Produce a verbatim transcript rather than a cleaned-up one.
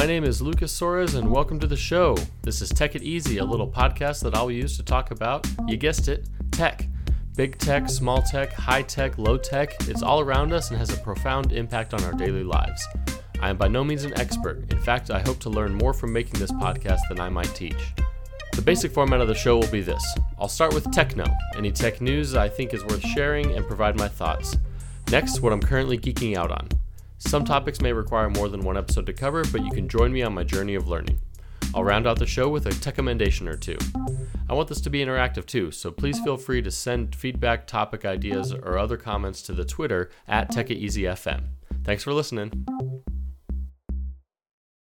My name is Lucas Soros, and welcome to the show. This is Tech It Easy, a little podcast that I'll use to talk about, you guessed it, tech. Big tech, small tech, high tech, low tech, it's all around us and has a profound impact on our daily lives. I am by no means an expert. In fact, I hope to learn more from making this podcast than I might teach. The basic format of the show will be this. I'll start with techno, any tech news I think is worth sharing, and provide my thoughts. Next, what I'm currently geeking out on. Some topics may require more than one episode to cover, but you can join me on my journey of learning. I'll round out the show with a tech-commendation or two. I want this to be interactive too, so please feel free to send feedback, topic ideas, or other comments to the Twitter at TechItEasyFM. Thanks for listening.